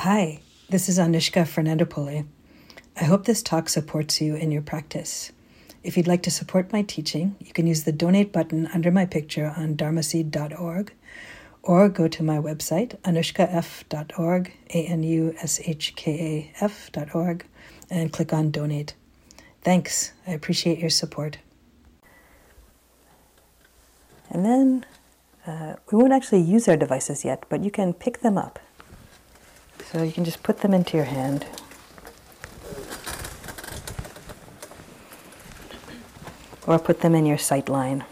Hi, this is Anushka Fernandopulle. I hope this talk supports you in your practice. If you'd like to support my teaching, you can use the donate button under my picture on dharmaseed.org or go to my website, anushkaf.org, anushkaf.org, and click on donate. Thanks. I appreciate your support. And then we won't actually use our devices yet, but you can pick them up. So you can just put them into your hand. Or put them in your sight line.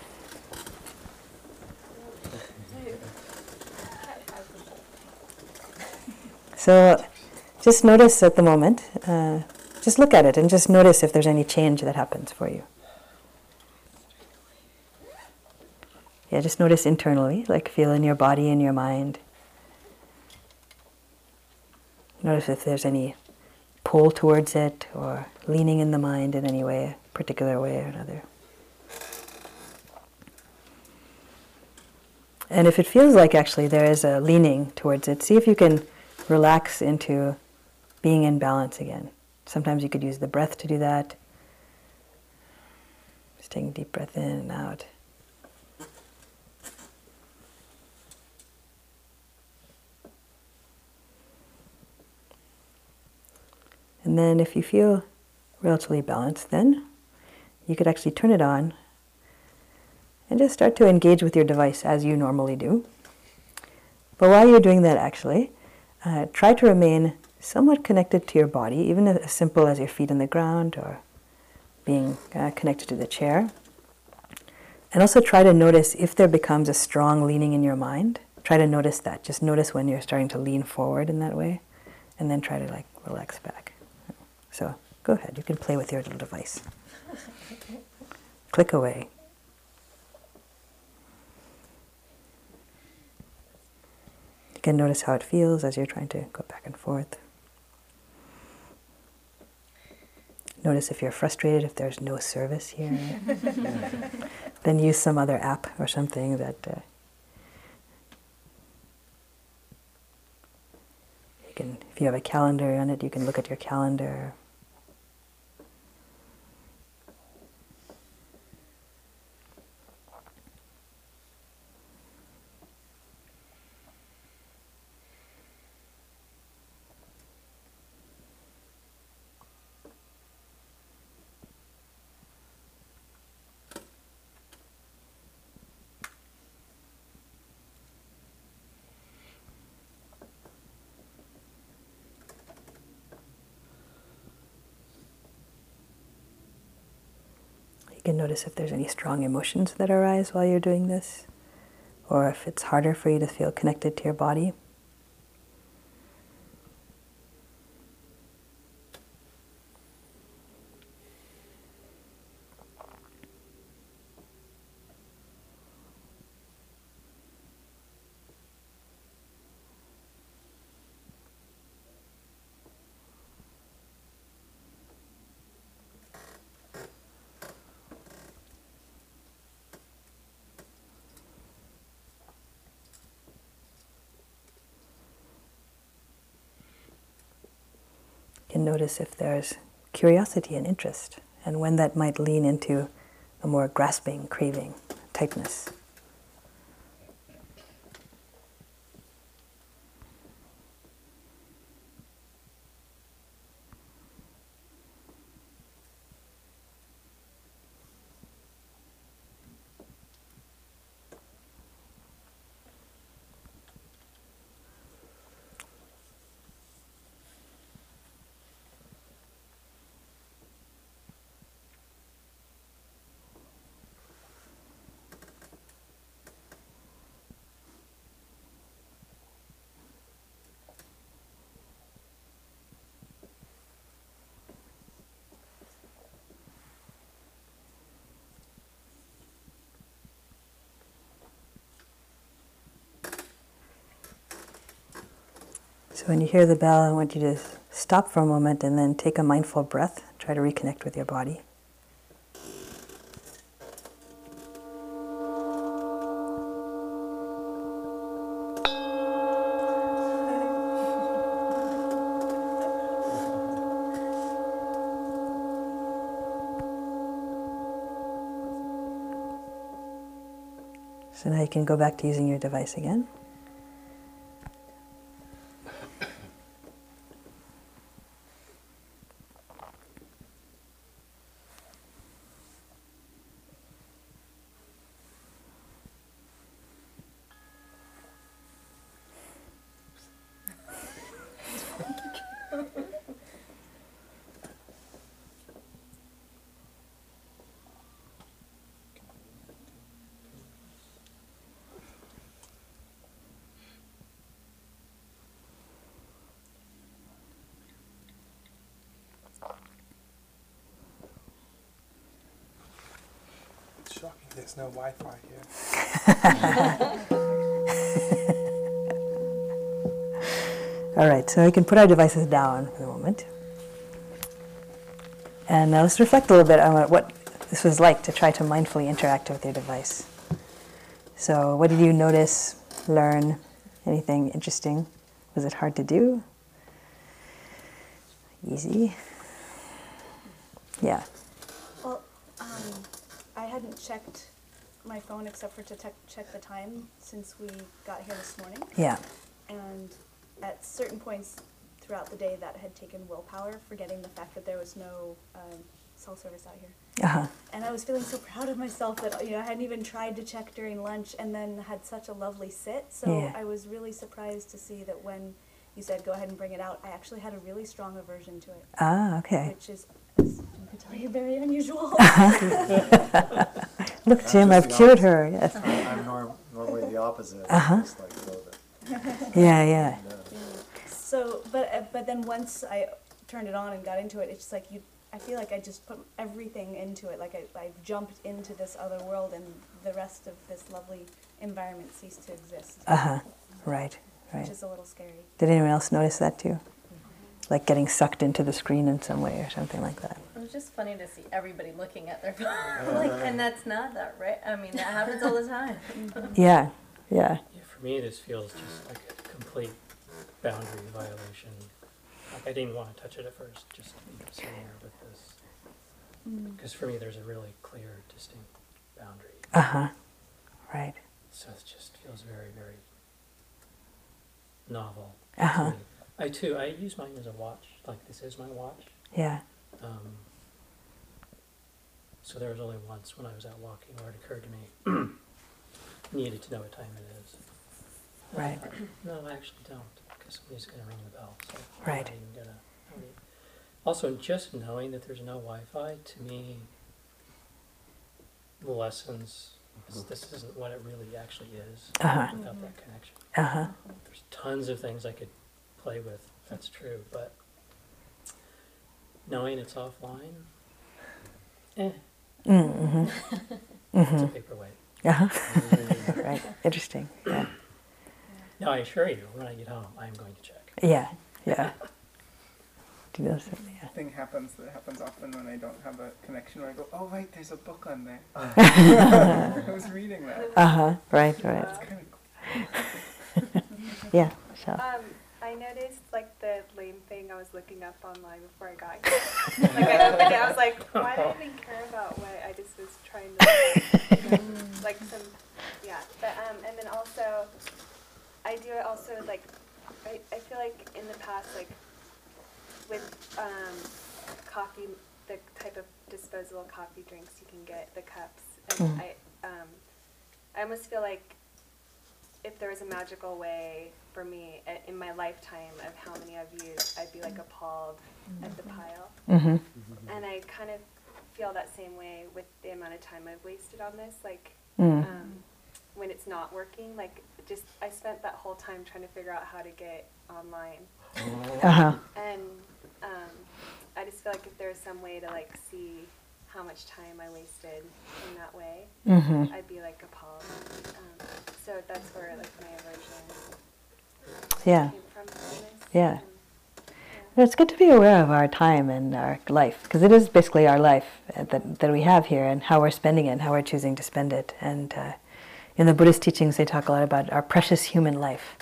So just notice at the moment, just look at it and just notice if there's any change that happens for you. Yeah, just notice internally, like feel in your body and your mind. Notice if there's any pull towards it or leaning in the mind in any way, a particular way or another. And if it feels like actually there is a leaning towards it, see if you can relax into being in balance again. Sometimes you could use the breath to do that. Just taking a deep breath in and out. And then if you feel relatively balanced, then you could actually turn it on and just start to engage with your device as you normally do. But while you're doing that, actually, try to remain somewhat connected to your body, even as simple as your feet on the ground or being connected to the chair. And also try to notice if there becomes a strong leaning in your mind. Try to notice that. Just notice when you're starting to lean forward in that way, and then try to relax back. So go ahead, you can play with your little device. Click away. You can notice how it feels as you're trying to go back and forth. Notice if you're frustrated, if there's no service here. Then use some other app or something that you can, if you have a calendar on it, you can look at your calendar. You can notice if there's any strong emotions that arise while you're doing this, or if it's harder for you to feel connected to your body. And notice if there's curiosity and interest, and when that might lean into a more grasping, craving, tightness. So when you hear the bell, I want you to stop for a moment and then take a mindful breath. Try to reconnect with your body. So now you can go back to using your device again. There's no Wi-Fi here. All right, so we can put our devices down for the moment. And now let's reflect a little bit on what this was like to try to mindfully interact with your device. So what did you notice, learn, anything interesting? Was it hard to do? Easy? Yeah. Well, I hadn't checked my phone except for to check the time since we got here this morning. Yeah. And at certain points throughout the day that had taken willpower, forgetting the fact that there was no cell service out here. Uh-huh. And I was feeling so proud of myself that, you know, I hadn't even tried to check during lunch and then had such a lovely sit. So yeah. I was really surprised to see that when you said go ahead and bring it out, I actually had a really strong aversion to it. Ah, okay. Which is... I can tell you're very unusual. Look, Jim, I've cured her. Yes. I'm normally the opposite. Uh-huh. Just like a little bit. Yeah, yeah. So, but then once I turned it on and got into it, it's just like you. I feel like I just put everything into it. Like I've jumped into this other world, and the rest of this lovely environment ceased to exist. Uh huh. Right. Right. Which is a little scary. Did anyone else notice that too? Like getting sucked into the screen in some way or something like that. It was just funny to see everybody looking at their phone. Like, and that's not that, right? I mean, that happens all the time. Yeah, yeah, yeah. For me, this feels just like a complete boundary violation. Like I didn't want to touch it at first, just sitting here with this. Because for me, there's a really clear, distinct boundary. Uh-huh, right. So it just feels very, very novel. Uh-huh. I use mine as a watch, like this is my watch. Yeah. So there was only once when I was out walking where it occurred to me, needed to know what time it is. Right. No, I actually don't, because somebody's going to ring the bell. So right. Also, just knowing that there's no Wi-Fi, to me, lessens, this isn't what it really actually is without that connection. Uh-huh. There's tons of things I could play with, that's true, but knowing it's offline, it's a paperweight. Right, interesting. Yeah. No, I assure you, when I get home, I'm going to check. Yeah, yeah. Do you know something? Yeah. Thing happens that happens often when I don't have a connection, where I go, oh wait, there's a book on there. I was reading that. Uh huh. Right, right. It's kind of cool. Yeah. So. I noticed like the lame thing I was looking up online before I got here. Like I opened it, I was like, why do I even care about what I just was trying to like some yeah. But and then also I do it also like I feel like in the past like with coffee, the type of disposable coffee drinks you can get, the cups, and I almost feel like if there was a magical way for me in my lifetime of how many I've used, I'd be like appalled at the pile. And I kind of feel that same way with the amount of time I've wasted on this. Like when it's not working, like just I spent that whole time trying to figure out how to get online. And I just feel like if there was some way to like see how much time I wasted in that way, I'd be like appalled. So that's where like my aversion came from. Yeah. Well, it's good to be aware of our time and our life, because it is basically our life that we have here, and how we're spending it, and how we're choosing to spend it. And in the Buddhist teachings, they talk a lot about our precious human life.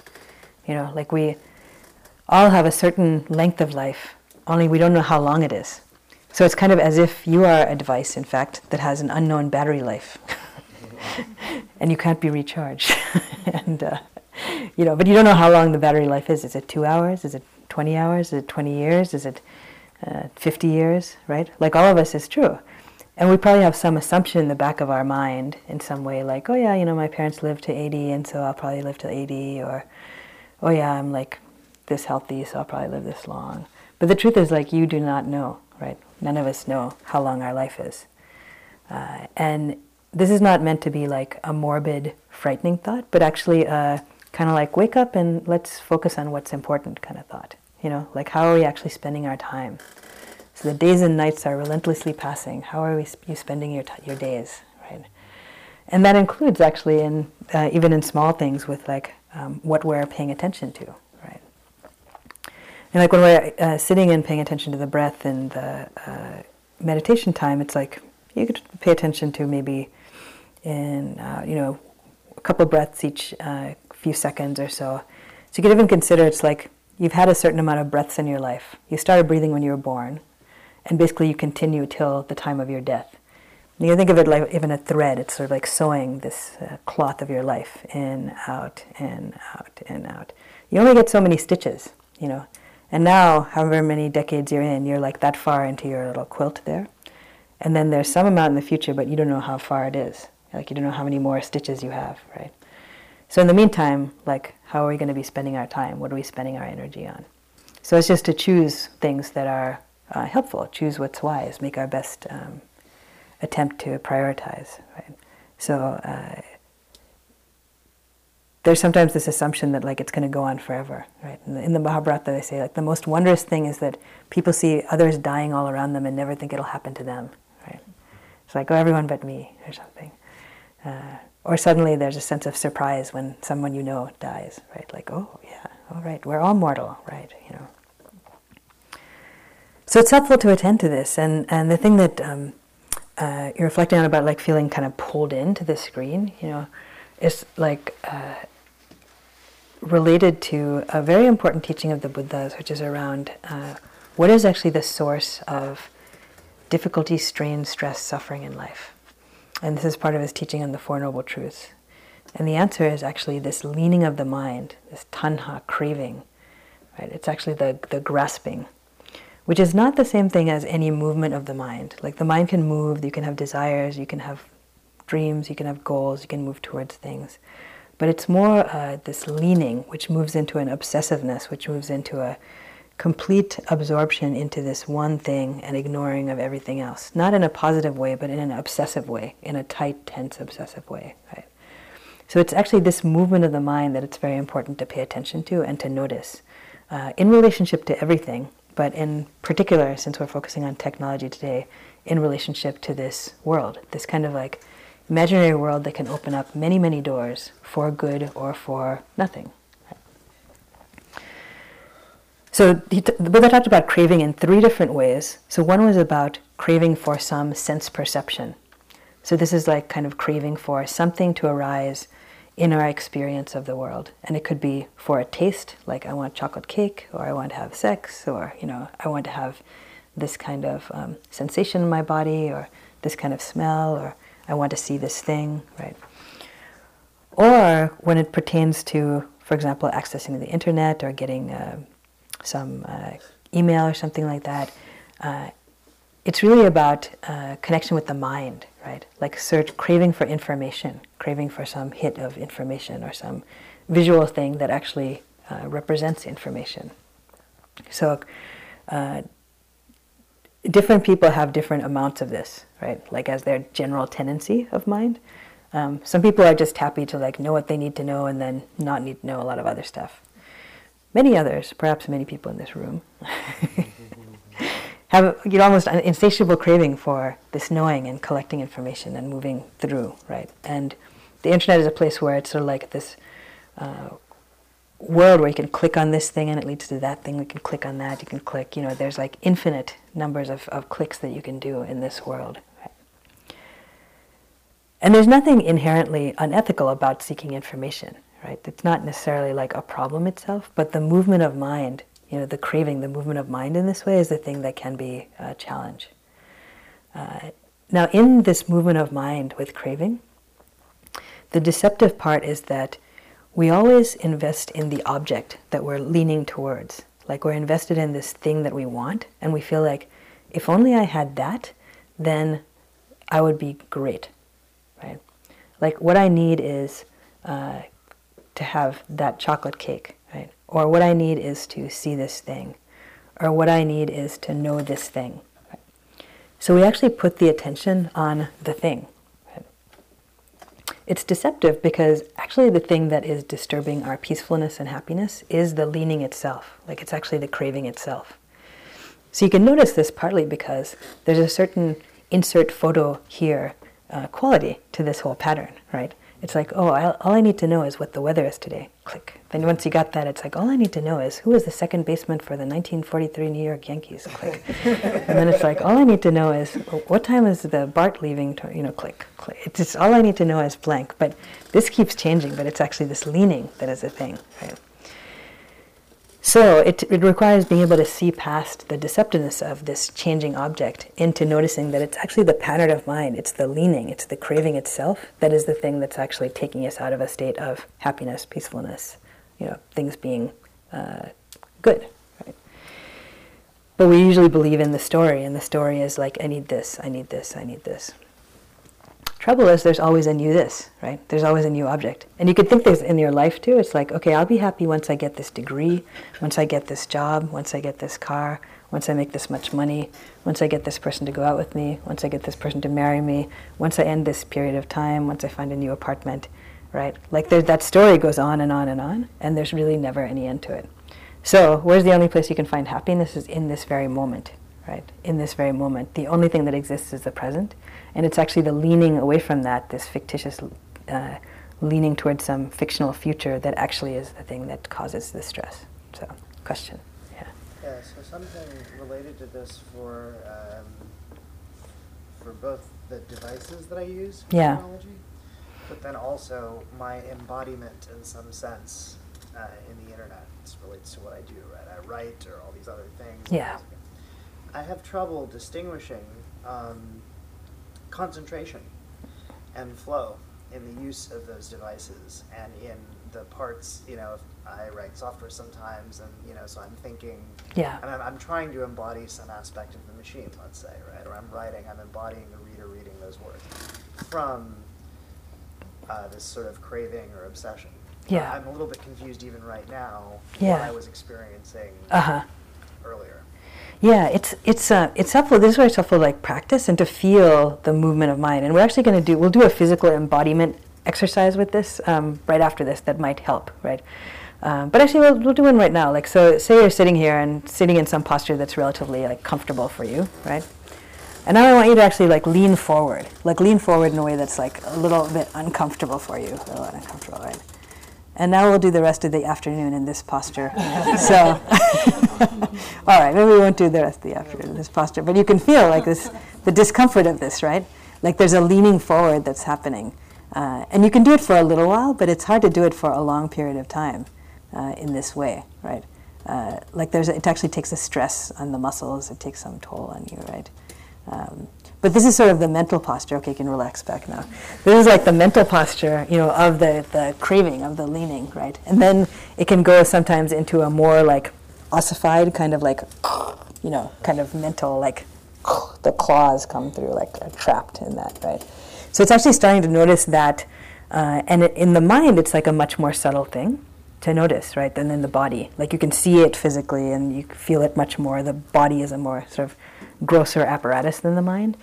You know, like we all have a certain length of life, only we don't know how long it is. So it's kind of as if you are a device, in fact, that has an unknown battery life. and you can't be recharged. And you know, but you don't know how long the battery life is. Is it 2 hours? Is it 20 hours? Is it 20 years? Is it 50 years? Right? Like all of us, is true. And we probably have some assumption in the back of our mind in some way, like, oh yeah, you know, my parents lived to 80, and so I'll probably live to 80, or, oh yeah, I'm like this healthy, so I'll probably live this long. But the truth is, like, you do not know, right? None of us know how long our life is. And this is not meant to be like a morbid, frightening thought, but actually kind of like, wake up and let's focus on what's important kind of thought. You know, like, how are we actually spending our time? So the days and nights are relentlessly passing. How are you spending your days, right? And that includes actually in even in small things with like what we're paying attention to, right? And like when we're sitting and paying attention to the breath and the meditation time, it's like you could pay attention to maybe in you know, a couple of breaths each few seconds or so. So you could even consider it's like you've had a certain amount of breaths in your life. You started breathing when you were born. And basically you continue till the time of your death. And you can think of it like even a thread. It's sort of like sewing this cloth of your life in, out, in, out, in, out. You only get so many stitches, you know. And now, however many decades you're in, you're like that far into your little quilt there. And then there's some amount in the future, but you don't know how far it is. Like, you don't know how many more stitches you have, right? So in the meantime, like, how are we going to be spending our time? What are we spending our energy on? So it's just to choose things that are helpful, choose what's wise, make our best attempt to prioritize, right? So there's sometimes this assumption that like it's going to go on forever, right? In the Mahabharata they say like the most wondrous thing is that people see others dying all around them and never think it'll happen to them, right? It's like, oh, everyone but me or something. Or suddenly there's a sense of surprise when someone you know dies, right? Like, oh yeah, all right, we're all mortal, right? You know. So it's helpful to attend to this, and the thing that you're reflecting on about like feeling kind of pulled into the screen, you know, is like related to a very important teaching of the Buddhas, which is around what is actually the source of difficulty, strain, stress, suffering in life. And this is part of his teaching on the Four Noble Truths. And the answer is actually this leaning of the mind, this tanha, craving, right? It's actually the grasping, which is not the same thing as any movement of the mind. Like the mind can move, you can have desires, you can have dreams, you can have goals, you can move towards things. But it's more this leaning, which moves into an obsessiveness, which moves into a complete absorption into this one thing and ignoring of everything else. Not in a positive way, but in an obsessive way, in a tight, tense, obsessive way, right? So it's actually this movement of the mind that it's very important to pay attention to and to notice in relationship to everything. But in particular, since we're focusing on technology today, in relationship to this world, this kind of like imaginary world that can open up many, many doors for good or for nothing. So the Buddha talked about craving in three different ways. So one was about craving for some sense perception. So this is like kind of craving for something to arise in our experience of the world. And it could be for a taste, like I want chocolate cake, or I want to have sex, or, you know, I want to have this kind of sensation in my body, or this kind of smell, or I want to see this thing, right? Or when it pertains to, for example, accessing the internet or getting some email or something like that, it's really about connection with the mind, right? Like craving for information, craving for some hit of information or some visual thing that actually represents information. So different people have different amounts of this, right? Like as their general tendency of mind. Some people are just happy to like know what they need to know and then not need to know a lot of other stuff. Many others, perhaps many people in this room, have, you know, almost an insatiable craving for this knowing and collecting information and moving through, right? And the internet is a place where it's sort of like this world where you can click on this thing and it leads to that thing, you can click on that, you can click, you know, there's like infinite numbers of clicks that you can do in this world, right? And there's nothing inherently unethical about seeking information, right? It's not necessarily like a problem itself, but the movement of mind, you know, the craving, the movement of mind in this way is the thing that can be a challenge. Now in this movement of mind with craving, The deceptive part is that we always invest in the object that we're leaning towards. Like we're invested in this thing that we want, and we feel like, if only I had that, then I would be great, right? Like what I need is to have that chocolate cake, right? Or what I need is to see this thing. Or what I need is to know this thing. Right? So we actually put the attention on the thing. Right? It's deceptive because actually the thing that is disturbing our peacefulness and happiness is the leaning itself. Like it's actually the craving itself. So you can notice this partly because there's a certain insert photo here quality to this whole pattern, right? It's like, oh, all I need to know is what the weather is today. Click. Then once you got that, it's like, all I need to know is who is the second baseman for the 1943 New York Yankees. Click. And then it's like, all I need to know is what time is the BART leaving? Click. Click. It's just, all I need to know is blank. But this keeps changing. But it's actually this leaning that is the thing, right? So it requires being able to see past the deceptiveness of this changing object into noticing that it's actually the pattern of mind, it's the leaning, it's the craving itself that is the thing that's actually taking us out of a state of happiness, peacefulness, things being good. Right? But we usually believe in the story, and the story is like, I need this, I need this, I need this. Trouble is there's always a new this, right? There's always a new object. And you could think this in your life too. It's like, okay, I'll be happy once I get this degree, once I get this job, once I get this car, once I make this much money, once I get this person to go out with me, once I get this person to marry me, once I end this period of time, once I find a new apartment, right? Like that story goes on and on and on, and there's really never any end to it. So where's the only place you can find happiness is in this very moment. Right? In this very moment. The only thing that exists is the present. And it's actually the leaning away from that, this fictitious leaning towards some fictional future that actually is the thing that causes the stress. So, question. Yeah. Yeah, so something related to this for both the devices that I use for technology, but then also my embodiment in some sense in the internet. It relates to what I do, right? I write or all these other things. Yeah. I have trouble distinguishing concentration and flow in the use of those devices and in the parts, I write software sometimes and, so I'm thinking, and I'm trying to embody some aspect of the machine, let's say, right? Or I'm embodying the reader reading those words from this sort of craving or obsession. Yeah. I'm a little bit confused even right now what I was experiencing earlier. Yeah, it's helpful. This is why it's helpful to practice and to feel the movement of mind. And we're actually going to do, we'll do a physical embodiment exercise with this right after this that might help, right? But actually we'll do one right now. So say you're sitting here and sitting in some posture that's relatively comfortable for you, right? And now I want you to actually lean forward in a way that's a little bit uncomfortable for you, a little uncomfortable, right? And now we'll do the rest of the afternoon in this posture. So, all right, maybe we won't do the rest of the afternoon in this posture, but you can feel the discomfort of this, right? There's a leaning forward that's happening. And you can do it for a little while, but it's hard to do it for a long period of time in this way, right? It actually takes a stress on the muscles, it takes some toll on you, right? But this is sort of the mental posture. Okay, you can relax back now. This is the mental posture, of the craving, of the leaning, right? And then it can go sometimes into a more ossified kind of kind of mental, the claws come through, are trapped in that, right? So it's actually starting to notice that, and in the mind, it's a much more subtle thing to notice, right, than in the body. You can see it physically and you feel it much more. The body is a more sort of grosser apparatus than the mind.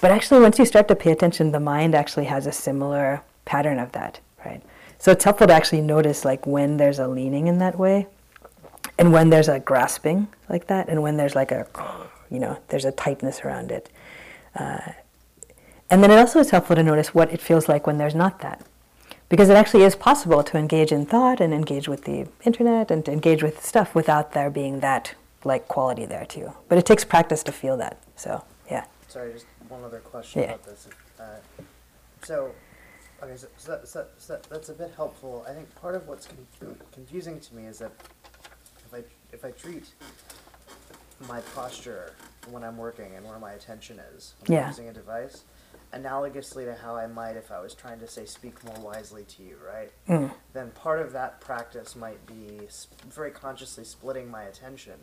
But actually, once you start to pay attention, the mind actually has a similar pattern of that, right? So it's helpful to actually notice when there's a leaning in that way and when there's a grasping like that and when there's there's a tightness around it. And then it also is helpful to notice what it feels like when there's not that. Because it actually is possible to engage in thought and engage with the internet and to engage with stuff without there being that quality there too. But it takes practice to feel that. So, yeah. Sorry, just one other question about this. So that's a bit helpful. I think part of what's confusing to me is that if I treat my posture when I'm working and where my attention is when I'm using a device analogously to how I might if I was trying to say speak more wisely to you, right? Mm. Then part of that practice might be very consciously splitting my attention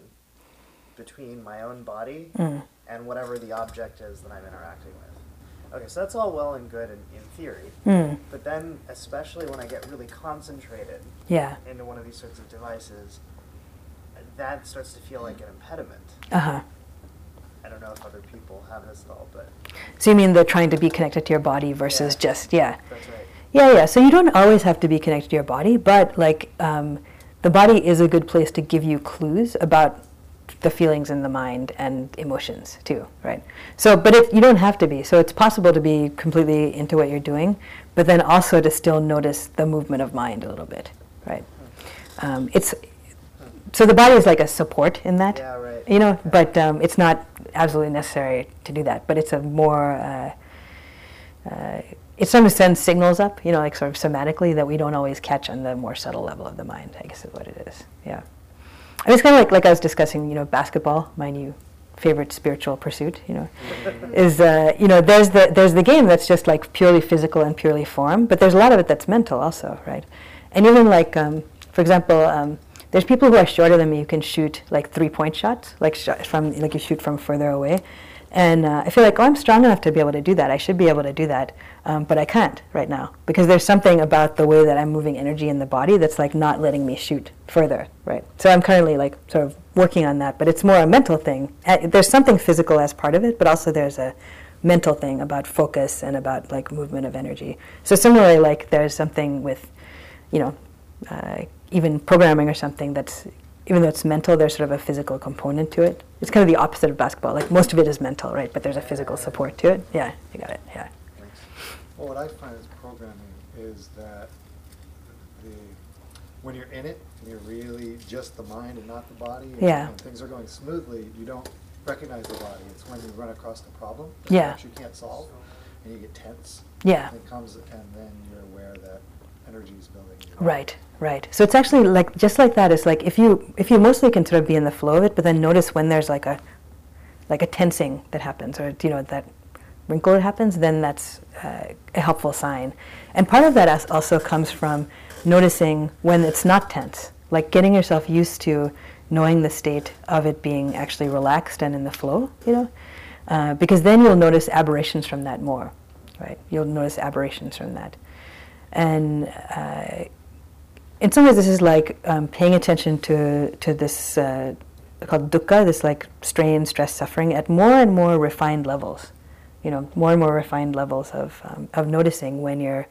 between my own body and whatever the object is that I'm interacting with. Okay, so that's all well and good in theory, but then especially when I get really concentrated into one of these sorts of devices, that starts to feel like an impediment. Uh-huh. I don't know if other people have this at all, but... So you mean they're trying to be connected to your body versus just, That's right. Yeah, so you don't always have to be connected to your body, but like the body is a good place to give you clues about the feelings in the mind and emotions too, right? So, but if you don't have to be. So it's possible to be completely into what you're doing, but then also to still notice the movement of mind a little bit, right? So the body is like a support in that, you know, but it's not absolutely necessary to do that. But it's a more, it sometimes sends signals up, you know, like sort of somatically that we don't always catch on the more subtle level of the mind, I guess is what it is, I mean, it's kind of like I was discussing, you know, basketball, my new favorite spiritual pursuit, you know, is, you know, there's the game that's just like purely physical and purely form, but there's a lot of it that's mental also, right? And even like, for example, there's people who are shorter than me who can shoot like 3-point shots, like you shoot from further away. And I feel like, oh, I'm strong enough to be able to do that. I should be able to do that, but I can't right now because there's something about the way that I'm moving energy in the body that's like not letting me shoot further, right? So I'm currently like sort of working on that, but it's more a mental thing. There's something physical as part of it, but also there's a mental thing about focus and about like movement of energy. So similarly, like there's something with, you know, even programming or something that's, even though it's mental, there's sort of a physical component to it. It's kind of the opposite of basketball. Like most of it is mental, right? But there's a physical support to it. Yeah, you got it, yeah. Thanks. Well, what I find is programming is that when you're in it, and you're really just the mind and not the body, and when things are going smoothly, you don't recognize the body. It's when you run across the problem that you can't solve, and you get tense. Yeah. And it comes, and then you're aware that energy is building. Right. So it's actually like just like that. It's like if you mostly can sort of be in the flow of it, but then notice when there's like a tensing that happens, or you know that wrinkle that happens, then that's a helpful sign. And part of that also comes from noticing when it's not tense, like getting yourself used to knowing the state of it being actually relaxed and in the flow, you know, because then you'll notice aberrations from that more, right? You'll notice aberrations from that, and. In some ways, this is like paying attention to this called dukkha, this like strain, stress, suffering at more and more refined levels. You know, more and more refined levels of noticing when you're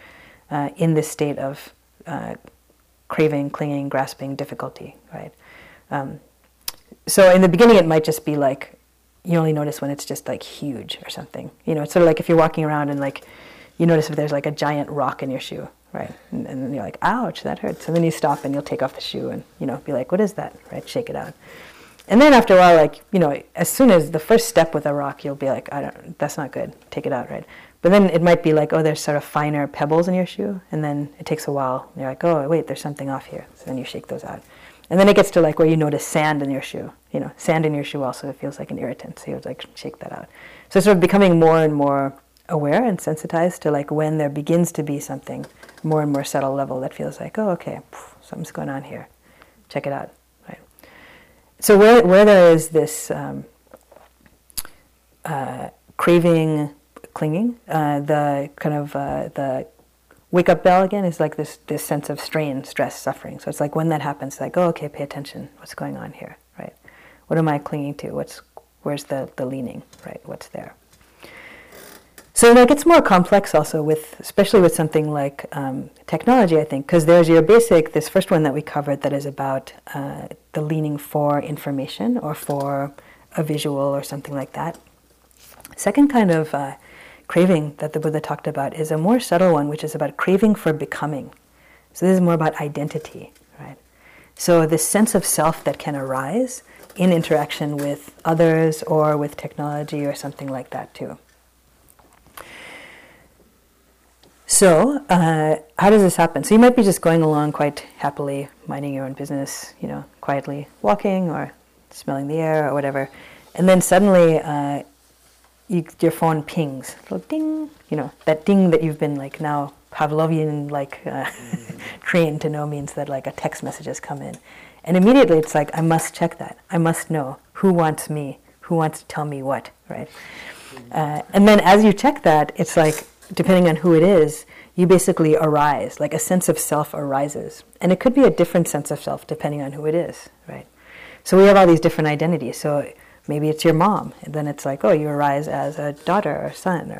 in this state of craving, clinging, grasping, difficulty. Right. So in the beginning, it might just be like you only notice when it's just like huge or something. You know, it's sort of like if you're walking around and like you notice if there's like a giant rock in your shoe. Right, and you're like, ouch, that hurts. And then you stop and you'll take off the shoe and, you know, be like, what is that? Right, shake it out. And then after a while, like, you know, as soon as the first step with a rock, you'll be like, that's not good, take it out, right? But then it might be like, oh, there's sort of finer pebbles in your shoe. And then it takes a while. And you're like, oh, wait, there's something off here. So then you shake those out. And then it gets to like where you notice sand in your shoe. You know, sand in your shoe also, it feels like an irritant. So you would like shake that out. So it's sort of becoming more and more aware and sensitized to like when there begins to be something more and more subtle level that feels like, oh, okay, something's going on here. Check it out, right? So where there is this craving, clinging, the kind of the wake-up bell again is like this sense of strain, stress, suffering. So it's like when that happens, like, oh, okay, pay attention. What's going on here, right? What am I clinging to? Where's the leaning, right? What's there? So that gets more complex also especially with something like technology, I think, because there's your basic, this first one that we covered that is about the leaning for information or for a visual or something like that. Second kind of craving that the Buddha talked about is a more subtle one, which is about craving for becoming. So this is more about identity, right? So this sense of self that can arise in interaction with others or with technology or something like that too. So, how does this happen? So you might be just going along quite happily, minding your own business, you know, quietly walking or smelling the air or whatever. And then suddenly your phone pings, little ding, you know, that ding that you've been like now Pavlovian like trained to know means that like a text message has come in. And immediately it's like, I must check that. I must know who wants me, who wants to tell me what, right? And then as you check that, it's like, depending on who it is, you basically arise, like a sense of self arises. And it could be a different sense of self depending on who it is, right? So we have all these different identities. So maybe it's your mom, and then it's like, oh, you arise as a daughter or son,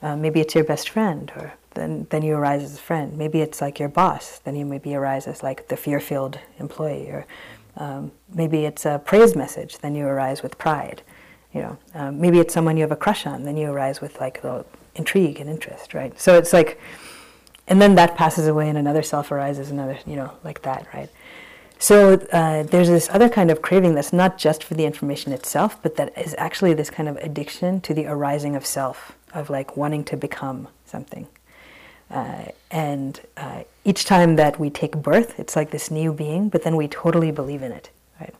or maybe it's your best friend, or then you arise as a friend. Maybe it's like your boss, then you maybe arise as like the fear-filled employee, or maybe it's a praise message, then you arise with pride. You know, maybe it's someone you have a crush on, then you arise with like the intrigue and interest, right? So it's like, and then that passes away, and another self arises, another, you know, like that, right? So there's this other kind of craving that's not just for the information itself, but that is actually this kind of addiction to the arising of self, of like wanting to become something. And each time that we take birth, it's like this new being, but then we totally believe in it, right?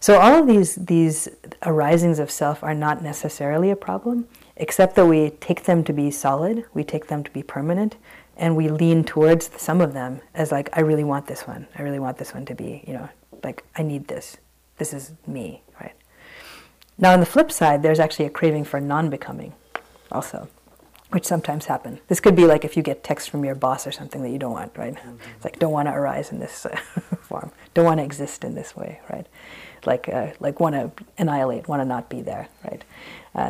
So all of these arisings of self are not necessarily a problem, except that we take them to be solid, we take them to be permanent, and we lean towards some of them as like, I really want this one. I really want this one to be, you know, like, I need this. This is me, right? Now on the flip side, there's actually a craving for non-becoming also, which sometimes happen. This could be like if you get text from your boss or something that you don't want, right? Mm-hmm. It's like, don't want to arise in this form. Don't want to exist in this way, right? Like want to annihilate, want to not be there, right?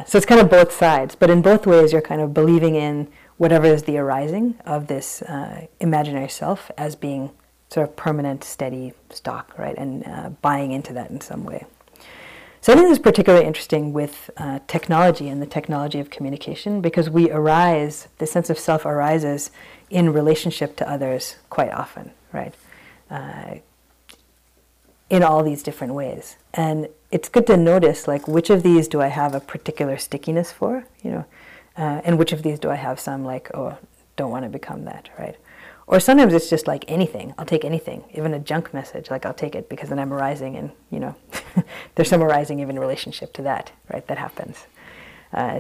So it's kind of both sides. But in both ways, you're kind of believing in whatever is the arising of this imaginary self as being sort of permanent, steady stock, right? And buying into that in some way. So I think this is particularly interesting with technology and the technology of communication, because we arise, the sense of self arises in relationship to others quite often, right? In all these different ways. And it's good to notice, like, which of these do I have a particular stickiness for, you know? And which of these do I have some, like, oh, don't want to become that, right? Or sometimes it's just like anything. I'll take anything, even a junk message. Like, I'll take it because then I'm arising, and, you know, there's some arising even in relationship to that, right? That happens.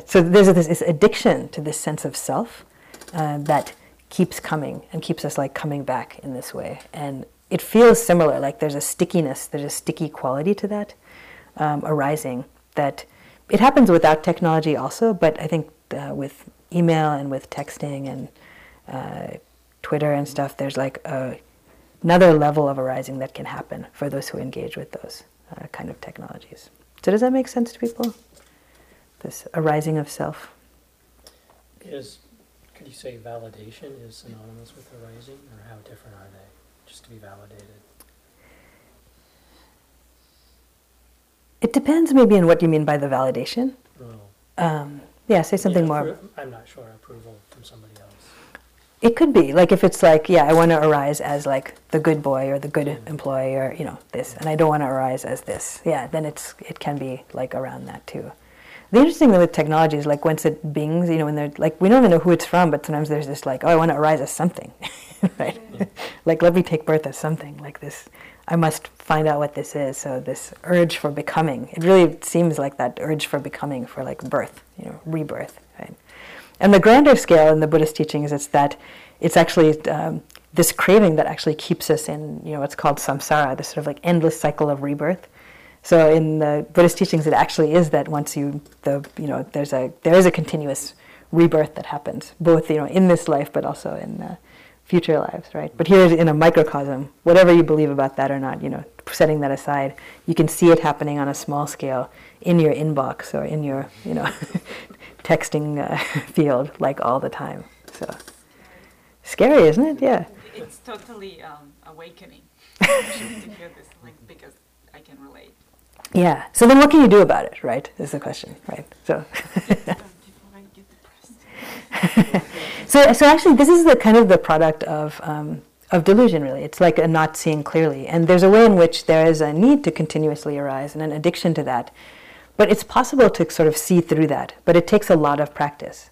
So there's this addiction to this sense of self that keeps coming and keeps us like coming back in this way. And it feels similar. Like, there's a stickiness, there's a sticky quality to that arising that it happens without technology also, but I think with email and with texting and Twitter and stuff, there's like another level of arising that can happen for those who engage with those kind of technologies. So does that make sense to people? This arising of self? Could you say validation is synonymous with arising, or how different are they, just to be validated? It depends maybe on what you mean by the validation. Yeah, say something more. I'm not sure, approval from somebody else. It could be, like if it's like, yeah, I want to arise as like the good boy or the good employee or, you know, this, and I don't want to arise as this. Yeah, then it can be like around that too. The interesting thing with technology is like once it bings, you know, when they're like, we don't even know who it's from, but sometimes there's this like, oh, I want to arise as something, right? Yeah. Like, let me take birth as something, like this, I must find out what this is. So this urge for becoming, it really seems like that urge for becoming for like birth, you know, rebirth, right? And the grander scale in the Buddhist teachings is that it's actually this craving that actually keeps us in, you know, what's called samsara, this sort of like endless cycle of rebirth. So in the Buddhist teachings, it actually is that once there is a continuous rebirth that happens, both, you know, in this life, but also in future lives, right? But here in a microcosm, whatever you believe about that or not, you know, setting that aside, you can see it happening on a small scale in your inbox or in your, you know, texting field, like, all the time. So scary, isn't it? Yeah. It's totally awakening to hear this, like, because I can relate. Yeah. So then, what can you do about it? Right, is the question. Right. So. So actually, this is the kind of the product of delusion. Really, it's like a not seeing clearly, and there's a way in which there is a need to continuously arise and an addiction to that. But it's possible to sort of see through that, but it takes a lot of practice.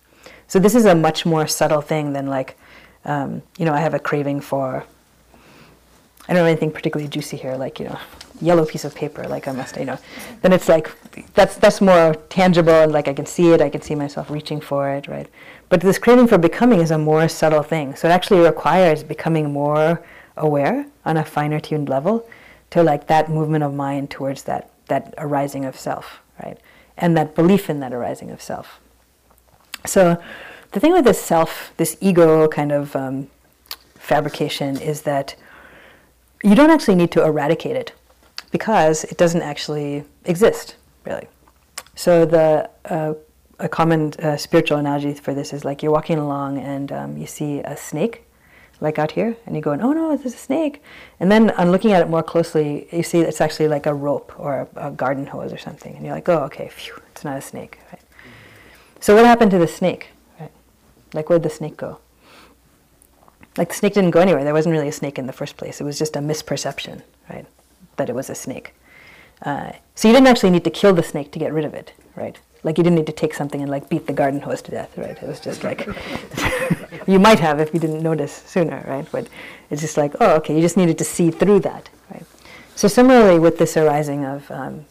So this is a much more subtle thing than like, you know, I have a craving for I don't have anything particularly juicy here, like, you know, yellow piece of paper, like I must, you know. Then it's like, that's more tangible, and like I can see it, I can see myself reaching for it, right? But this craving for becoming is a more subtle thing. So it actually requires becoming more aware on a finer tuned level to like that movement of mind towards that arising of self, right? And that belief in that arising of self. So the thing with this self, this ego kind of fabrication is that you don't actually need to eradicate it because it doesn't actually exist, really. So a common spiritual analogy for this is like you're walking along and you see a snake, like out here, and you go, oh no, there's a snake. And then on looking at it more closely, you see it's actually like a rope or a garden hose or something. And you're like, oh, okay, phew, it's not a snake. Right? So what happened to the snake? Right? Like, where'd the snake go? Like, the snake didn't go anywhere. There wasn't really a snake in the first place. It was just a misperception, right, that it was a snake. So you didn't actually need to kill the snake to get rid of it, right? Like, you didn't need to take something and, like, beat the garden hose to death, right? It was just like, you might have if you didn't notice sooner, right? But it's just like, oh, okay, you just needed to see through that, right? So similarly with this arising of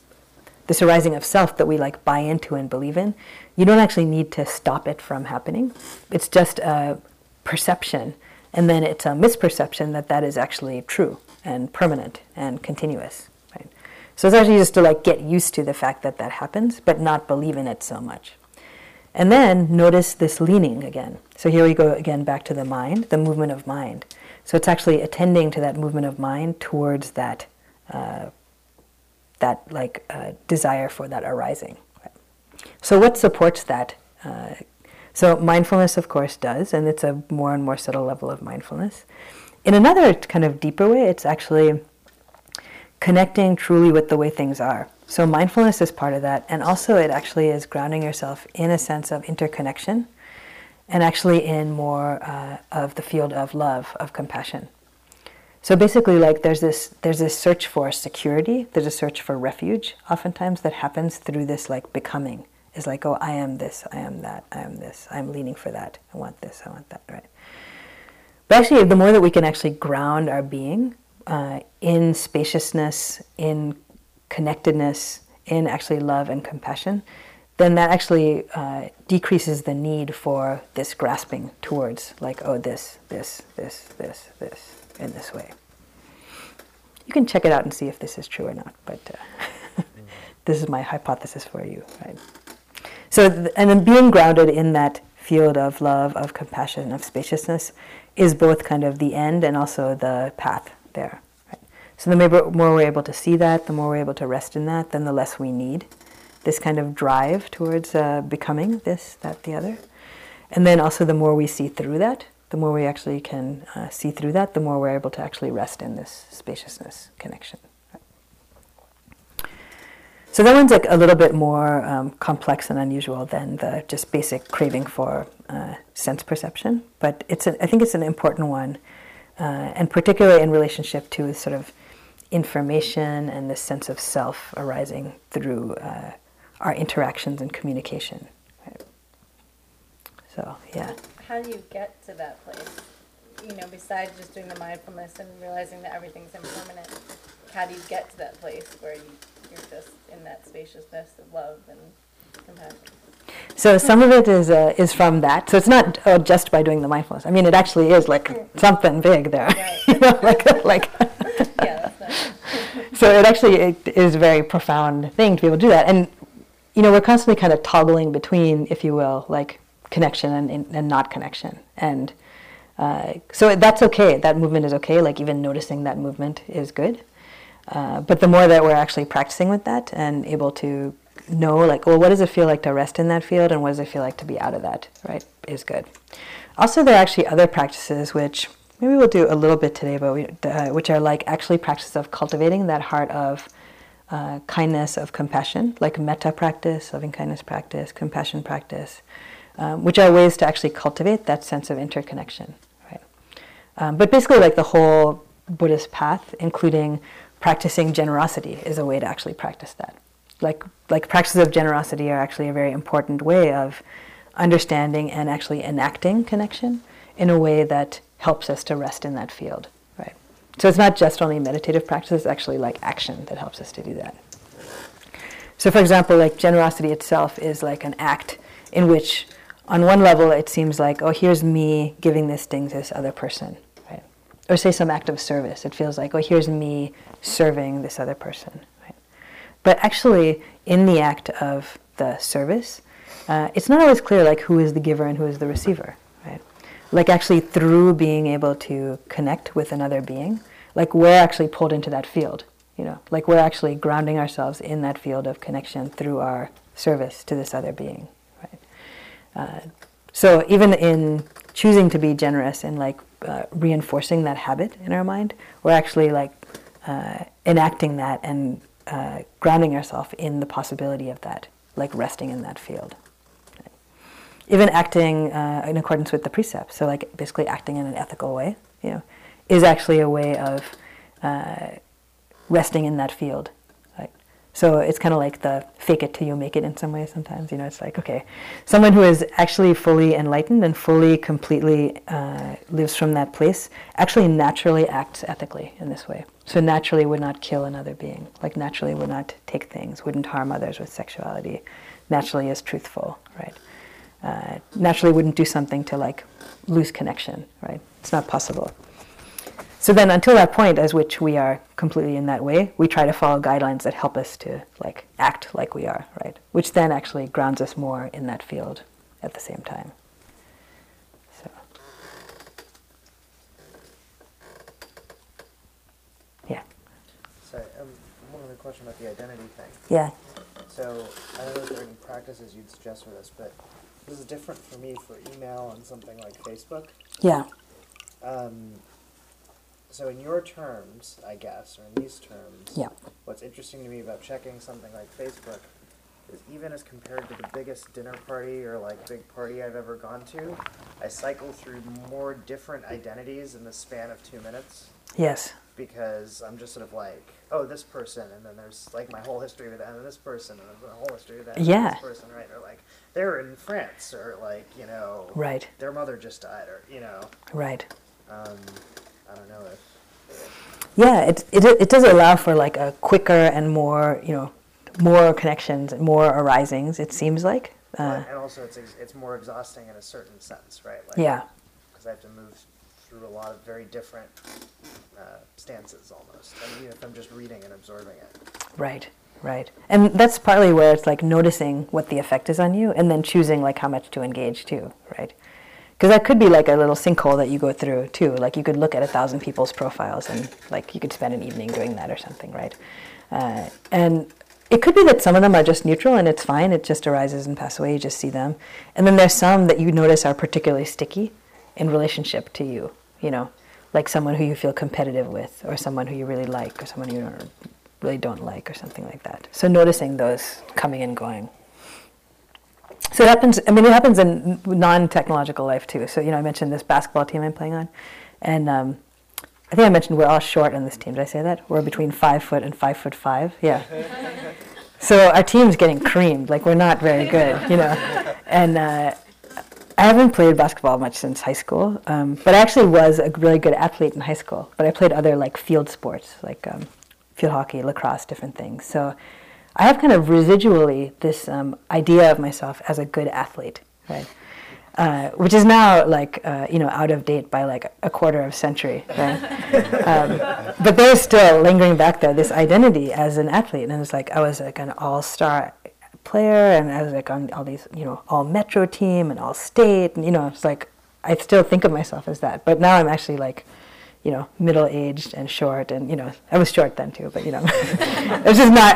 self that we, like, buy into and believe in, you don't actually need to stop it from happening. It's just a perception. And then it's a misperception that that is actually true and permanent and continuous, right? So it's actually just to like get used to the fact that that happens, but not believe in it so much. And then notice this leaning again. So here we go again back to the mind, the movement of mind. So it's actually attending to that movement of mind towards that desire for that arising. Right? So what supports that? So mindfulness, of course, does, and it's a more and more subtle level of mindfulness. In another kind of deeper way, it's actually connecting truly with the way things are. So mindfulness is part of that, and also it actually is grounding yourself in a sense of interconnection, and actually in more of the field of love, of compassion. So basically, like there's this search for security, there's a search for refuge, oftentimes that happens through this like becoming. Is like, oh, I am this, I am that, I am this, I'm leaning for that, I want this, I want that, right? But actually, the more that we can actually ground our being in spaciousness, in connectedness, in actually love and compassion, then that actually decreases the need for this grasping towards, like, oh, this, this, this, this, this, in this way. You can check it out and see if this is true or not, but this is my hypothesis for you, right? So, and then being grounded in that field of love, of compassion, of spaciousness is both kind of the end and also the path there. Right? So the more we're able to see that, the more we're able to rest in that, then the less we need this kind of drive towards becoming this, that, the other. And then also the more we see through that, the more we actually can see through that, the more we're able to actually rest in this spaciousness connection. So that one's like a little bit more complex and unusual than the just basic craving for sense perception, but I think it's an important one, and particularly in relationship to sort of information and this sense of self arising through our interactions and communication. Right? So yeah. How do you get to that place? You know, besides just doing the mindfulness and realizing that everything's impermanent, how do you get to that place where you're just in that spaciousness of love and compassion? So some of it is from that. So it's not just by doing the mindfulness. I mean, it actually is like something big there. Right. You know, like yeah, that's nice. So it is a very profound thing to be able to do that. And you know, we're constantly kind of toggling between, if you will, like connection and not connection. And so that's okay. That movement is okay. Like even noticing that movement is good. But the more that we're actually practicing with that and able to know, like, well, what does it feel like to rest in that field and what does it feel like to be out of that, right, is good. Also, there are actually other practices, which maybe we'll do a little bit today, but which are like actually practices of cultivating that heart of kindness, of compassion, like metta practice, loving kindness practice, compassion practice, which are ways to actually cultivate that sense of interconnection, right? But basically, like the whole Buddhist path, including practicing generosity is a way to actually practice that. Like practices of generosity are actually a very important way of understanding and actually enacting connection in a way that helps us to rest in that field, right? So it's not just only meditative practice, it's actually like action that helps us to do that. So for example, like generosity itself is like an act in which on one level it seems like, oh, here's me giving this thing to this other person, right? Or say some act of service. It feels like, oh, here's me serving this other person, right? But actually in the act of the service, it's not always clear like who is the giver and who is the receiver, right? Like actually through being able to connect with another being, like we're actually pulled into that field, you know, like we're actually grounding ourselves in that field of connection through our service to this other being, right? So even in choosing to be generous and like reinforcing that habit in our mind, we're actually like enacting that and grounding ourselves in the possibility of that, like resting in that field. Right? Even acting in accordance with the precepts, so like basically acting in an ethical way, you know, is actually a way of resting in that field. Right? So it's kind of like the fake it till you make it in some way sometimes. You know, it's like, okay, someone who is actually fully enlightened and fully, completely lives from that place actually naturally acts ethically in this way. So naturally would not kill another being, like naturally would not take things, wouldn't harm others with sexuality, naturally is truthful, right? Naturally wouldn't do something to like lose connection, right? It's not possible. So then until that point as which we are completely in that way, we try to follow guidelines that help us to like act like we are, right? Which then actually grounds us more in that field at the same time. So yeah. Sorry, I wanted a question about the identity thing. Yeah. So I don't know if there are any practices you'd suggest for this, but this is different for me for email and something like Facebook. Yeah. So in your terms, I guess, or in these terms, yeah. What's interesting to me about checking something like Facebook is even as compared to the biggest dinner party or like big party I've ever gone to, I cycle through more different identities in the span of 2 minutes. Yes. Because I'm just sort of like, oh, this person, and then there's like my whole history with that, and then this person, and then the whole history with that, and yeah. This person, right? Or like, they're in France, or like, you know, right. Their mother just died, or, you know. Right. I don't know if... Yeah, it does allow for like a quicker and more, you know, more connections and more arisings, it seems like. And also it's more exhausting in a certain sense, right? Like, yeah. Because I have to move through a lot of very different stances almost. I mean, even if I'm just reading and absorbing it. Right, right. And that's partly where it's like noticing what the effect is on you and then choosing like how much to engage too, right? Because that could be like a little sinkhole that you go through too. Like you could look at 1,000 people's profiles and like you could spend an evening doing that or something, right? And it could be that some of them are just neutral and it's fine. It just arises and passes away. You just see them. And then there's some that you notice are particularly sticky in relationship to you, you know, like someone who you feel competitive with or someone who you really like or someone who you really don't like or something like that. So noticing those coming and going. So it happens, I mean, it happens in non-technological life too. So, you know, I mentioned this basketball team I'm playing on. And I think I mentioned we're all short on this team. Did I say that? We're between 5 foot and 5'5". Yeah. So our team's getting creamed. Like, we're not very good, you know. And I haven't played basketball much since high school. But I actually was a really good athlete in high school. But I played other, like, field sports, like field hockey, lacrosse, different things. So I have kind of residually this idea of myself as a good athlete, right? Which is now like, you know, out of date by like a quarter of a century, right? But there's still lingering back there, this identity as an athlete. And it's like, I was like an all-star player and I was like on all these, you know, all-metro team and all-state. And, you know, it's like, I still think of myself as that. But now I'm actually like, you know, middle-aged and short and, you know, I was short then too, but, you know, it's just not,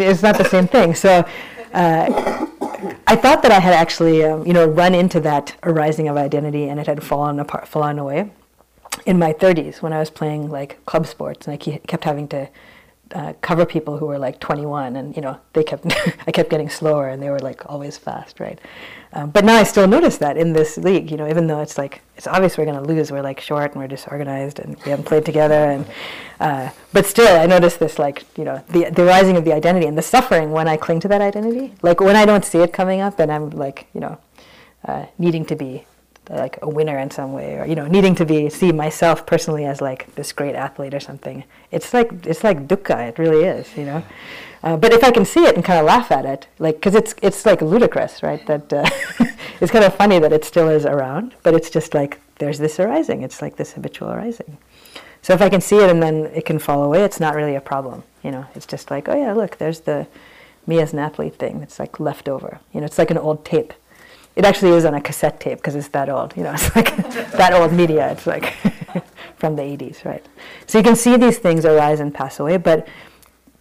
it's not the same thing. So I thought that I had actually, you know, run into that arising of identity and it had fallen away in my 30s when I was playing, like, club sports and I kept having to cover people who were, like, 21 and, you know, they kept, I kept getting slower and they were, like, always fast, right? But now I still notice that in this league, you know, even though it's like, it's obvious we're going to lose, we're like short and we're disorganized and we haven't played together. And but still, I notice this, like, you know, the rising of the identity and the suffering when I cling to that identity. Like when I don't see it coming up and I'm like, you know, needing to be like a winner in some way, or, you know, needing to see myself personally as like this great athlete or something. It's like dukkha. It really is, you know. But if I can see it and kind of laugh at it, like, because it's like ludicrous, right? That it's kind of funny that it still is around, but it's just like there's this arising. It's like this habitual arising. So if I can see it and then it can fall away, it's not really a problem, you know. It's just like, oh yeah, look, there's the me as an athlete thing. It's like left over, you know. It's like an old tape. It actually is on a cassette tape because it's that old, you know, it's like that old media, it's like from the 80s, right? So you can see these things arise and pass away, but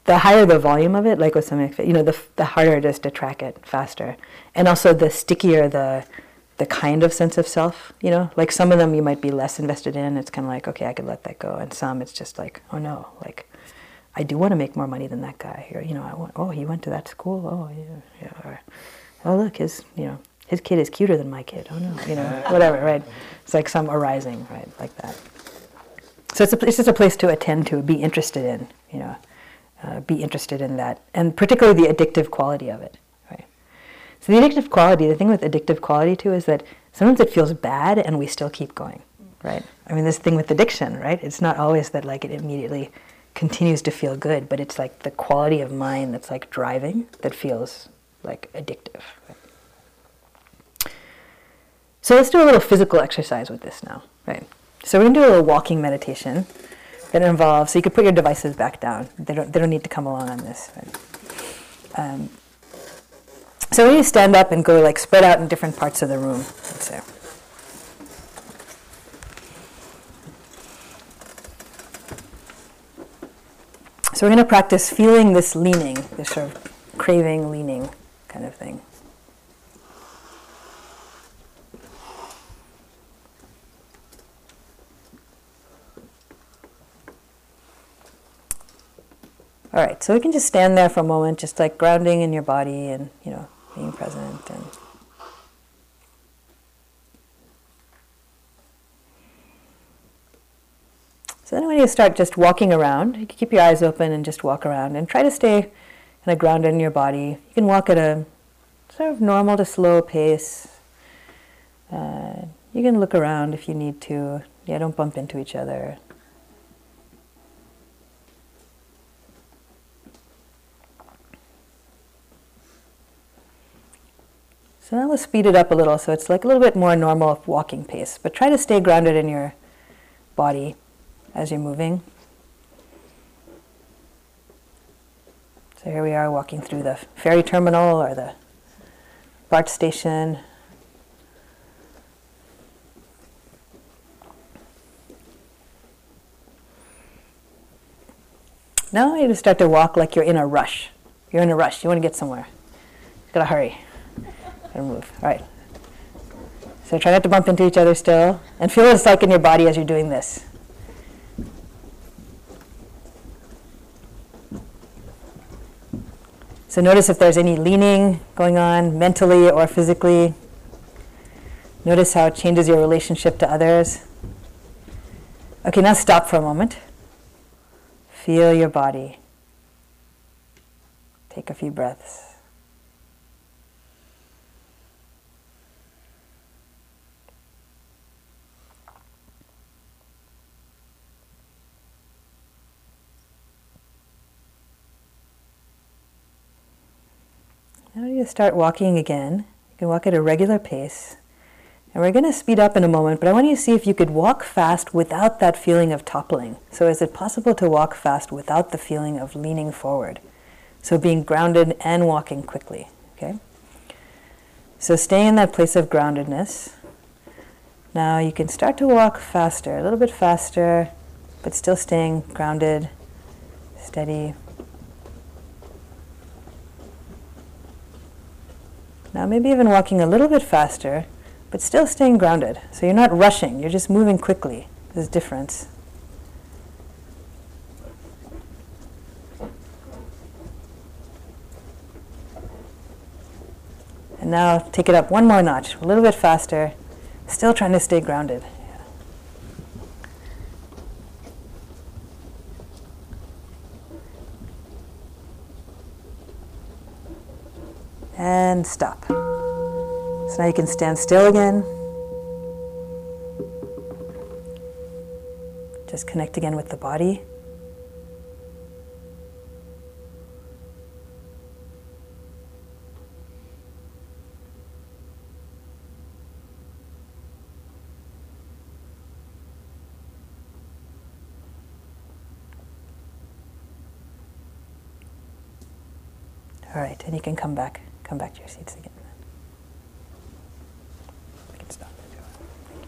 the higher the volume of it, like with something, you know, the harder it is to track it faster. And also the stickier the kind of sense of self, you know, like some of them you might be less invested in, it's kind of like, okay, I could let that go. And some it's just like, oh no, like I do want to make more money than that guy, or, you know, oh, he went to that school, oh yeah, or, oh look, his, you know, his kid is cuter than my kid, oh no, you know, whatever, right? It's like some arising, right, like that. So it's just a place to attend to, be interested in, you know, be interested in that, and particularly the addictive quality of it, right? So the addictive quality, the thing with addictive quality too is that sometimes it feels bad and we still keep going, right? I mean, this thing with addiction, right? It's not always that like it immediately continues to feel good, but it's like the quality of mind that's like driving that feels like addictive, right? So let's do a little physical exercise with this now, right? So we're going to do a little walking meditation that involves, so you can put your devices back down. They don't need to come along on this. Right? So when you stand up and go like spread out in different parts of the room, let's say. So we're going to practice feeling this leaning, this sort of craving, leaning kind of thing. All right, so we can just stand there for a moment, just like grounding in your body and, you know, being present. And so then when you start just walking around, you can keep your eyes open and just walk around and try to stay kind of grounded in your body. You can walk at a sort of normal to slow pace. You can look around if you need to. Yeah, don't bump into each other. So now we'll speed it up a little, so it's like a little bit more normal walking pace. But try to stay grounded in your body as you're moving. So here we are walking through the ferry terminal or the BART station. Now you just start to walk like you're in a rush. You're in a rush. You want to get somewhere. You've got to hurry. And move. All right. So try not to bump into each other still, and feel what it's like in your body as you're doing this. So notice if there's any leaning going on mentally or physically. Notice how it changes your relationship to others. Okay, now stop for a moment. Feel your body. Take a few breaths. Now you start walking again. You can walk at a regular pace. And we're going to speed up in a moment, but I want you to see if you could walk fast without that feeling of toppling. So is it possible to walk fast without the feeling of leaning forward? So being grounded and walking quickly, okay? So stay in that place of groundedness. Now you can start to walk faster, a little bit faster, but still staying grounded, steady. Now maybe even walking a little bit faster, but still staying grounded. So you're not rushing, you're just moving quickly. There's a difference. And now take it up one more notch, a little bit faster, still trying to stay grounded. And stop. So now you can stand still again. Just connect again with the body. All right, and you can come back to your seats again. We can stop. Thank you.